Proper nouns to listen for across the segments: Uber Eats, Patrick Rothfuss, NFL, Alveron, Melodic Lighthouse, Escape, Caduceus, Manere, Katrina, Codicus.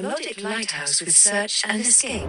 Melodic Lighthouse with Search and Escape.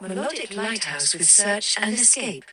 Melodic Lighthouse with Search and Escape.